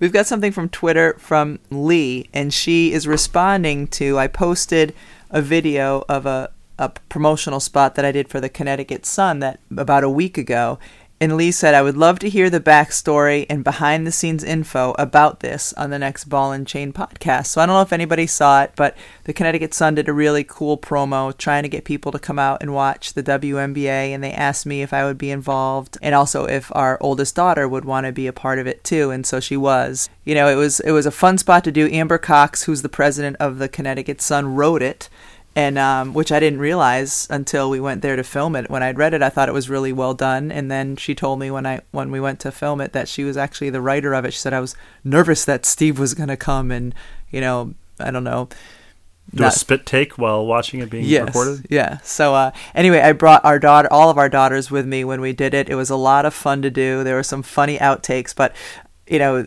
We've got something from Twitter from Lee, and she is responding to, I posted a video of a, a promotional spot that I did for the Connecticut Sun that about a week ago, and Lee said, I would love to hear the backstory and behind-the-scenes info about this on the next Ball and Chain podcast. So I don't know if anybody saw it, but the Connecticut Sun did a really cool promo trying to get people to come out and watch the W N B A, and they asked me if I would be involved, and also if our oldest daughter would want to be a part of it too, and so she was. You know, it was it was a fun spot to do. Amber Cox, who's the president of the Connecticut Sun, wrote it. And um, which I didn't realize until we went there to film it. When I'd read it, I thought it was really well done. And then she told me when I when we went to film it that she was actually the writer of it. She said, I was nervous that Steve was going to come and, you know, I don't know. Do not... a spit take while watching it being yes, recorded? Yeah. So uh, anyway, I brought our daughter, all of our daughters with me when we did it. It was a lot of fun to do. There were some funny outtakes, but, you know,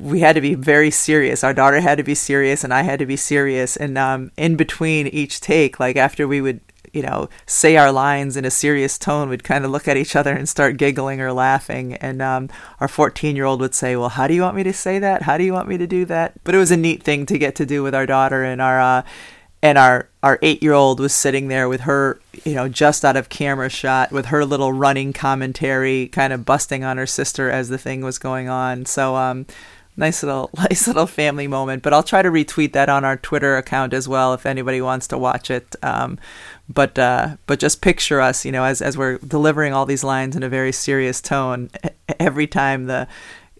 we had to be very serious. Our daughter had to be serious and I had to be serious. And um, in between each take, like after we would, you know, say our lines in a serious tone, we'd kind of look at each other and start giggling or laughing. And um, our fourteen-year-old would say, well, how do you want me to say that? How do you want me to do that? But it was a neat thing to get to do with our daughter. And our uh, and our, our eight-year-old was sitting there with her, you know, just out of camera shot with her little running commentary, kind of busting on her sister as the thing was going on. So um, nice little nice little family moment. But I'll try to retweet that on our Twitter account as well if anybody wants to watch it. Um, but uh, but just picture us, you know, as, as we're delivering all these lines in a very serious tone. Every time the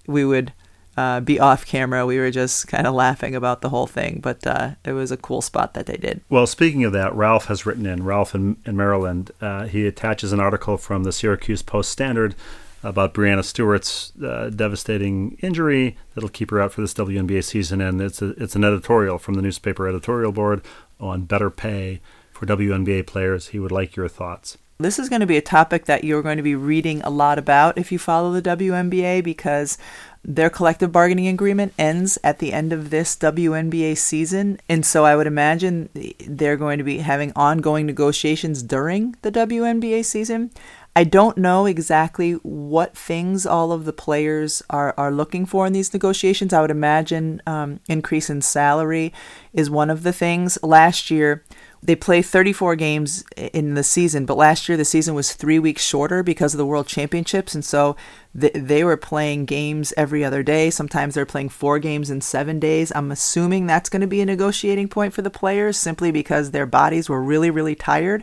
we would... Uh, be off camera, we were just kind of laughing about the whole thing, but uh, it was a cool spot that they did. Well, speaking of that, Ralph has written in, Ralph in, in Maryland. Uh, he attaches an article from the Syracuse Post-Standard about Breanna Stewart's uh, devastating injury that'll keep her out for this W N B A season, and it's, a, it's an editorial from the newspaper editorial board on better pay for W N B A players. He would like your thoughts. This is going to be a topic that you're going to be reading a lot about if you follow the W N B A, because their collective bargaining agreement ends at the end of this W N B A season. And so I would imagine they're going to be having ongoing negotiations during the W N B A season. I don't know exactly what things all of the players are, are looking for in these negotiations. I would imagine um, increase in salary is one of the things. Last year, they play thirty-four games in the season, but last year the season was three weeks shorter because of the World Championships, and so th- they were playing games every other day. Sometimes they're playing four games in seven days. I'm assuming that's going to be a negotiating point for the players simply because their bodies were really, really tired,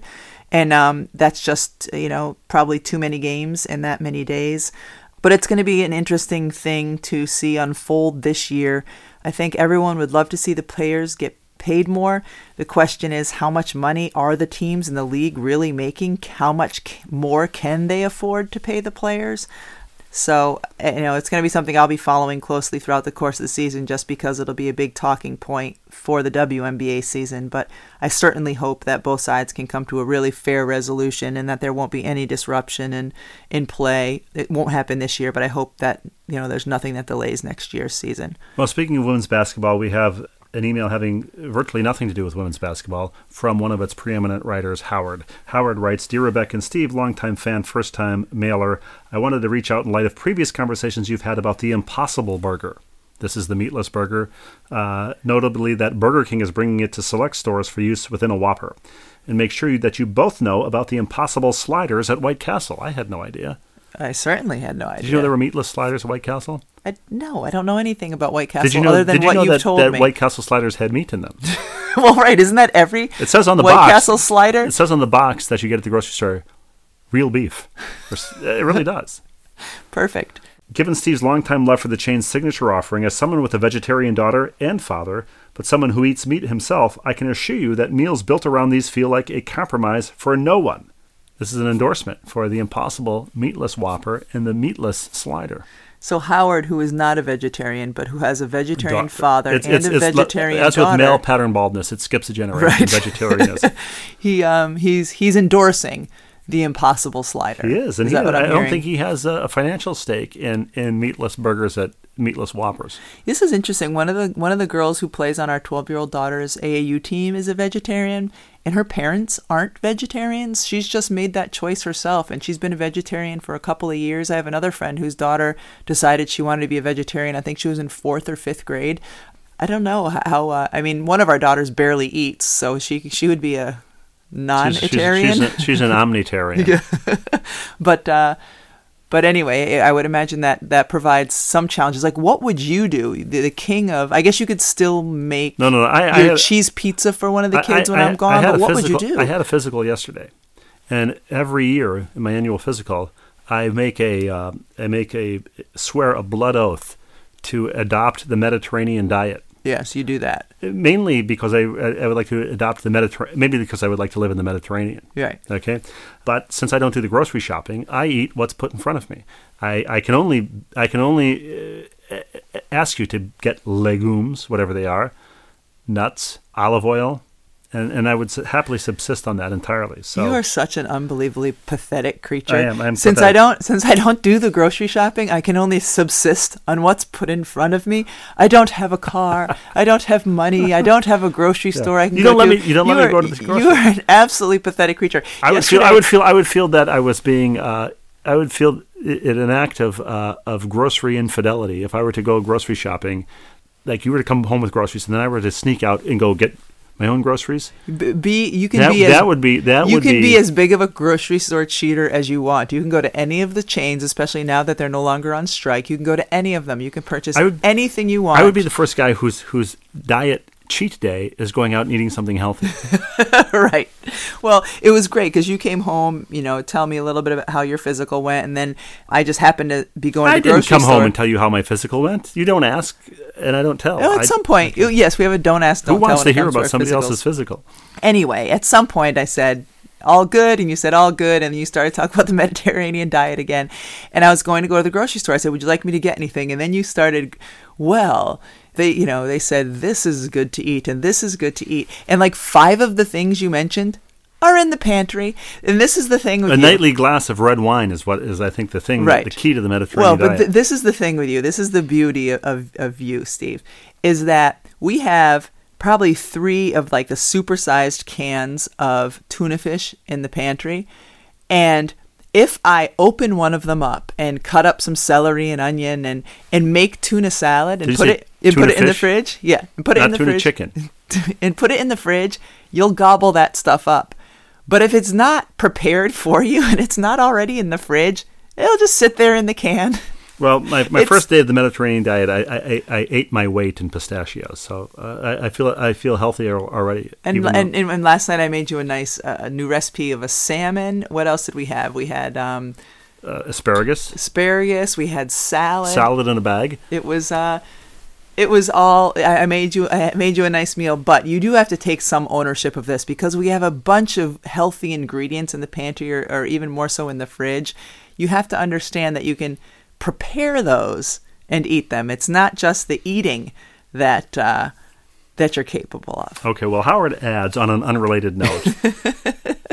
and um, that's just, you know, probably too many games in that many days. But it's going to be an interesting thing to see unfold this year. I think everyone would love to see the players get paid more. The question is, how much money are the teams in the league really making? How much more can they afford to pay the players? So, you know, it's going to be something I'll be following closely throughout the course of the season, just because it'll be a big talking point for the W N B A season. But I certainly hope that both sides can come to a really fair resolution and that there won't be any disruption in, in play. It won't happen this year, but I hope that, you know, there's nothing that delays next year's season. Well, speaking of women's basketball, we have an email having virtually nothing to do with women's basketball from one of its preeminent writers, Howard. Howard writes, Dear Rebecca and Steve, longtime fan, first-time mailer, I wanted to reach out in light of previous conversations you've had about the Impossible Burger. This is the meatless burger. Uh, notably, that Burger King is bringing it to select stores for use within a Whopper. And make sure that you both know about the Impossible Sliders at White Castle. I had no idea. I certainly had no idea. Did you know there were meatless sliders at White Castle? I, no, I don't know anything about White Castle, did you know, other than did you what know you've that, told that me. That White Castle sliders had meat in them. Well, right, isn't that every it says on the White box, Castle slider? It says on the box that you get at the grocery store, real beef. It really does. Perfect. Given Steve's longtime love for the chain's signature offering, as someone with a vegetarian daughter and father, but someone who eats meat himself, I can assure you that meals built around these feel like a compromise for no one. This is an endorsement for the Impossible Meatless Whopper and the Meatless Slider. So Howard, who is not a vegetarian, but who has a vegetarian Doctor. father it's, and it's, a it's vegetarian le- as daughter. As with male pattern baldness, it skips a generation, right? Vegetarianism. he, um, he's, he's endorsing the impossible slider. He is. And is he, that what I'm I hearing? Don't think he has a financial stake in, in meatless burgers at meatless Whoppers. This is interesting. One of the one of the girls who plays on our twelve-year-old daughter's A A U team is a vegetarian, and her parents aren't vegetarians. She's just made that choice herself, and she's been a vegetarian for a couple of years. I have another friend whose daughter decided she wanted to be a vegetarian. I think she was in fourth or fifth grade. I don't know how. Uh, I mean, one of our daughters barely eats, so she she would be a non-itarian. She's, she's, she's, a, she's an omnitarian. but uh, but anyway, I would imagine that that provides some challenges. Like, what would you do? The, the king of, I guess you could still make no, no, no. I, your I had, cheese pizza for one of the kids I, I, when I, I'm gone. But what physical, would you do? I had a physical yesterday, and every year in my annual physical, I make a uh, I make a swear a blood oath to adopt the Mediterranean diet. Yes, you do that. Mainly because I I would like to adopt the Mediterranean, maybe because I would like to live in the Mediterranean. Right. Okay. But since I don't do the grocery shopping, I eat what's put in front of me. I, I can only I can only uh, ask you to get legumes, whatever they are, nuts, olive oil, and, and I would happily subsist on that entirely. So you are such an unbelievably pathetic creature. I am. I'm since pathetic. I don't since I don't do the grocery shopping, I can only subsist on what's put in front of me. I don't have a car. I don't have money. I don't have a grocery yeah. store. I can you don't go let to. me. You don't you let are, me go to the grocery. You are an absolutely pathetic creature. I would Yesterday, feel. I would feel. I would feel that I was being. Uh, I would feel it an act of uh, of grocery infidelity if I were to go grocery shopping, like you were to come home with groceries and then I were to sneak out and go get my own groceries. Be you can that, be as, that would be that you would can be, be as big of a grocery store cheater as you want. You can go to any of the chains, especially now that they're no longer on strike. You can go to any of them. You can purchase would, anything you want. I would be the first guy whose whose diet cheat day is going out and eating something healthy. Right. Well, it was great because you came home. You know, tell me a little bit about how your physical went, and then I just happened to be going. I to the didn't come store. home and tell you how my physical went. You don't ask, and I don't tell. Oh, at I, some point, I, yes, we have a don't ask. Don't who tell wants to hear about somebody physicals. else's physical? Anyway, at some point, I said all good, and you said all good, and you started talking about the Mediterranean diet again. And I was going to go to the grocery store. I said, "Would you like me to get anything?" And then you started, well. They, you know, they said, this is good to eat and this is good to eat. And like five of the things you mentioned are in the pantry. And this is the thing with a you. nightly glass of red wine is what is, I think, the thing, right. the key to the Mediterranean well, diet. Well, but th- this is the thing with you. This is the beauty of, of, of you, Steve, is that we have probably three of like the supersized cans of tuna fish in the pantry. And if I open one of them up and cut up some celery and onion and, and make tuna salad and put it and put it fish? in the fridge, yeah, and put Not it in the tuna fridge, chicken, and put it in the fridge, you'll gobble that stuff up. But if it's not prepared for you and it's not already in the fridge, it'll just sit there in the can. Well, my, my first day of the Mediterranean diet, I, I, I ate my weight in pistachios, so uh, I, I feel I feel healthier already. And and, though- and last night I made you a nice uh, new recipe of a salmon. What else did we have? We had um, uh, asparagus. Asparagus. We had salad. Salad in a bag. It was uh, it was all. I made you I made you a nice meal, but you do have to take some ownership of this because we have a bunch of healthy ingredients in the pantry, or, or even more so in the fridge. You have to understand that you can prepare those and eat them. It's not just the eating that uh, that you're capable of. Okay, well, Howard adds on an unrelated note,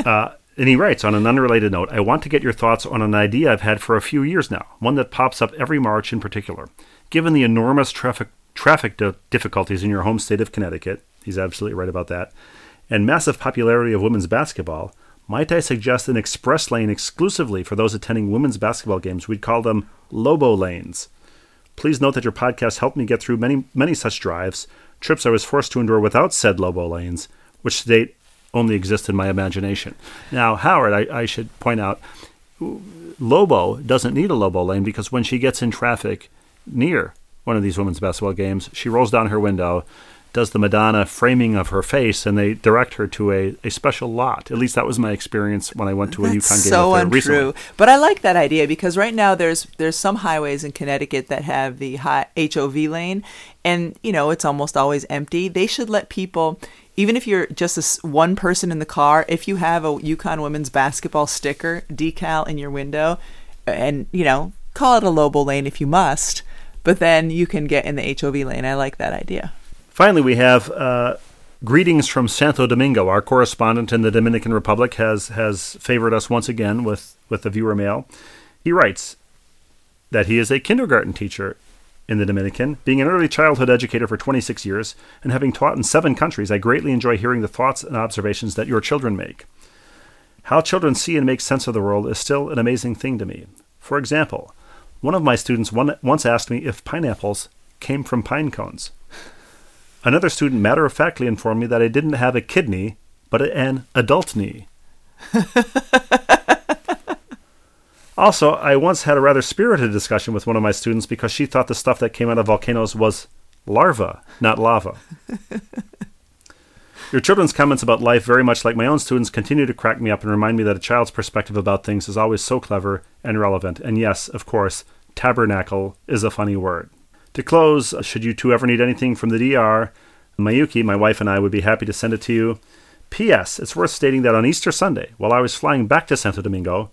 uh, and he writes on an unrelated note, I want to get your thoughts on an idea I've had for a few years now, one that pops up every March in particular. Given the enormous traffic, traffic di- difficulties in your home state of Connecticut, he's absolutely right about that, and massive popularity of women's basketball, might I suggest an express lane exclusively for those attending women's basketball games? We'd call them Lobo lanes. Please note that your podcast helped me get through many, many such drives, trips I was forced to endure without said Lobo lanes, which to date only exist in my imagination. Now, Howard, I, I should point out, Lobo doesn't need a Lobo lane because when she gets in traffic near one of these women's basketball games, she rolls down her window, does the Madonna framing of her face, and they direct her to a, a special lot. At least that was my experience when I went to a That's UConn game so untrue. recently. But I like that idea because right now there's there's some highways in Connecticut that have the high H O V lane, and you know it's almost always empty. They should let people, even if you're just a, one person in the car, if you have a UConn women's basketball sticker decal in your window, and you know call it a Lobo lane if you must, but then you can get in the H O V lane. I like that idea. Finally, we have uh, Greetings from Santo Domingo. Our correspondent in the Dominican Republic has, has favored us once again with, with the viewer mail. He writes that he is a kindergarten teacher in the Dominican, being an early childhood educator for twenty-six years, and having taught in seven countries, I greatly enjoy hearing the thoughts and observations that your children make. How children see and make sense of the world is still an amazing thing to me. For example, one of my students one, once asked me if pineapples came from pine cones. Another student matter-of-factly informed me that I didn't have a kidney, but an adult knee. Also, I once had a rather spirited discussion with one of my students because she thought the stuff that came out of volcanoes was larva, not lava. Your children's comments about life, very much like my own students, continue to crack me up and remind me that a child's perspective about things is always so clever and relevant. And yes, of course, tabernacle is a funny word. To close, should you two ever need anything from the D R, Mayuki, my wife, and I would be happy to send it to you. P S. It's worth stating that on Easter Sunday, while I was flying back to Santo Domingo,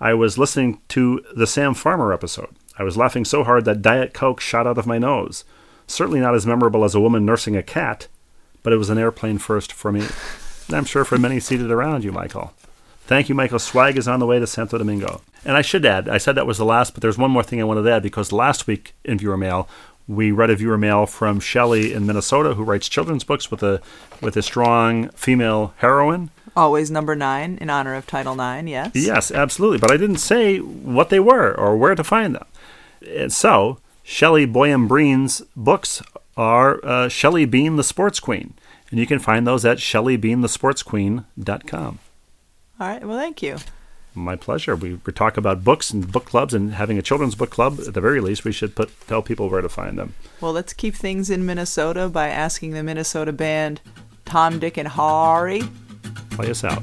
I was listening to the Sam Farmer episode. I was laughing so hard that Diet Coke shot out of my nose. Certainly not as memorable as a woman nursing a cat, but it was an airplane first for me. And I'm sure for many seated around you, Michael. Thank you, Michael. Swag is on the way to Santo Domingo. And I should add, I said that was the last, but there's one more thing I wanted to add, because last week in Viewer Mail, we read a Viewer Mail from Shelley in Minnesota, who writes children's books with a with a strong female heroine. Always number nine, in honor of Title nine, yes. Yes, absolutely. But I didn't say what they were or where to find them. And so, Shelley Boyambrin's books are uh, Shelley Bean the Sports Queen. And you can find those at shelley bean the sports queen dot com. All right. Well, thank you. My pleasure. We talk about books and book clubs, and having a children's book club, at the very least, we should put tell people where to find them. Well, let's keep things in Minnesota by asking the Minnesota band Tom, Dick, and Harry. Play us out.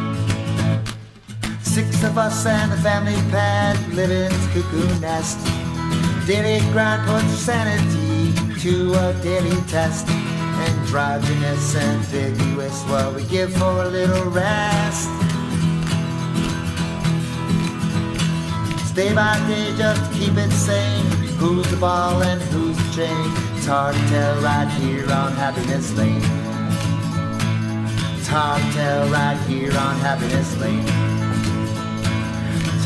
Six of us and the family pad living in the cuckoo nest. Daily grind puts sanity to a daily test, and drowsiness ambiguous, what we give for a little rest. Day by day, just to keep it sane. Who's the ball and who's the chain? It's hard to tell right here on Happiness Lane. It's hard to tell right here on Happiness Lane. It's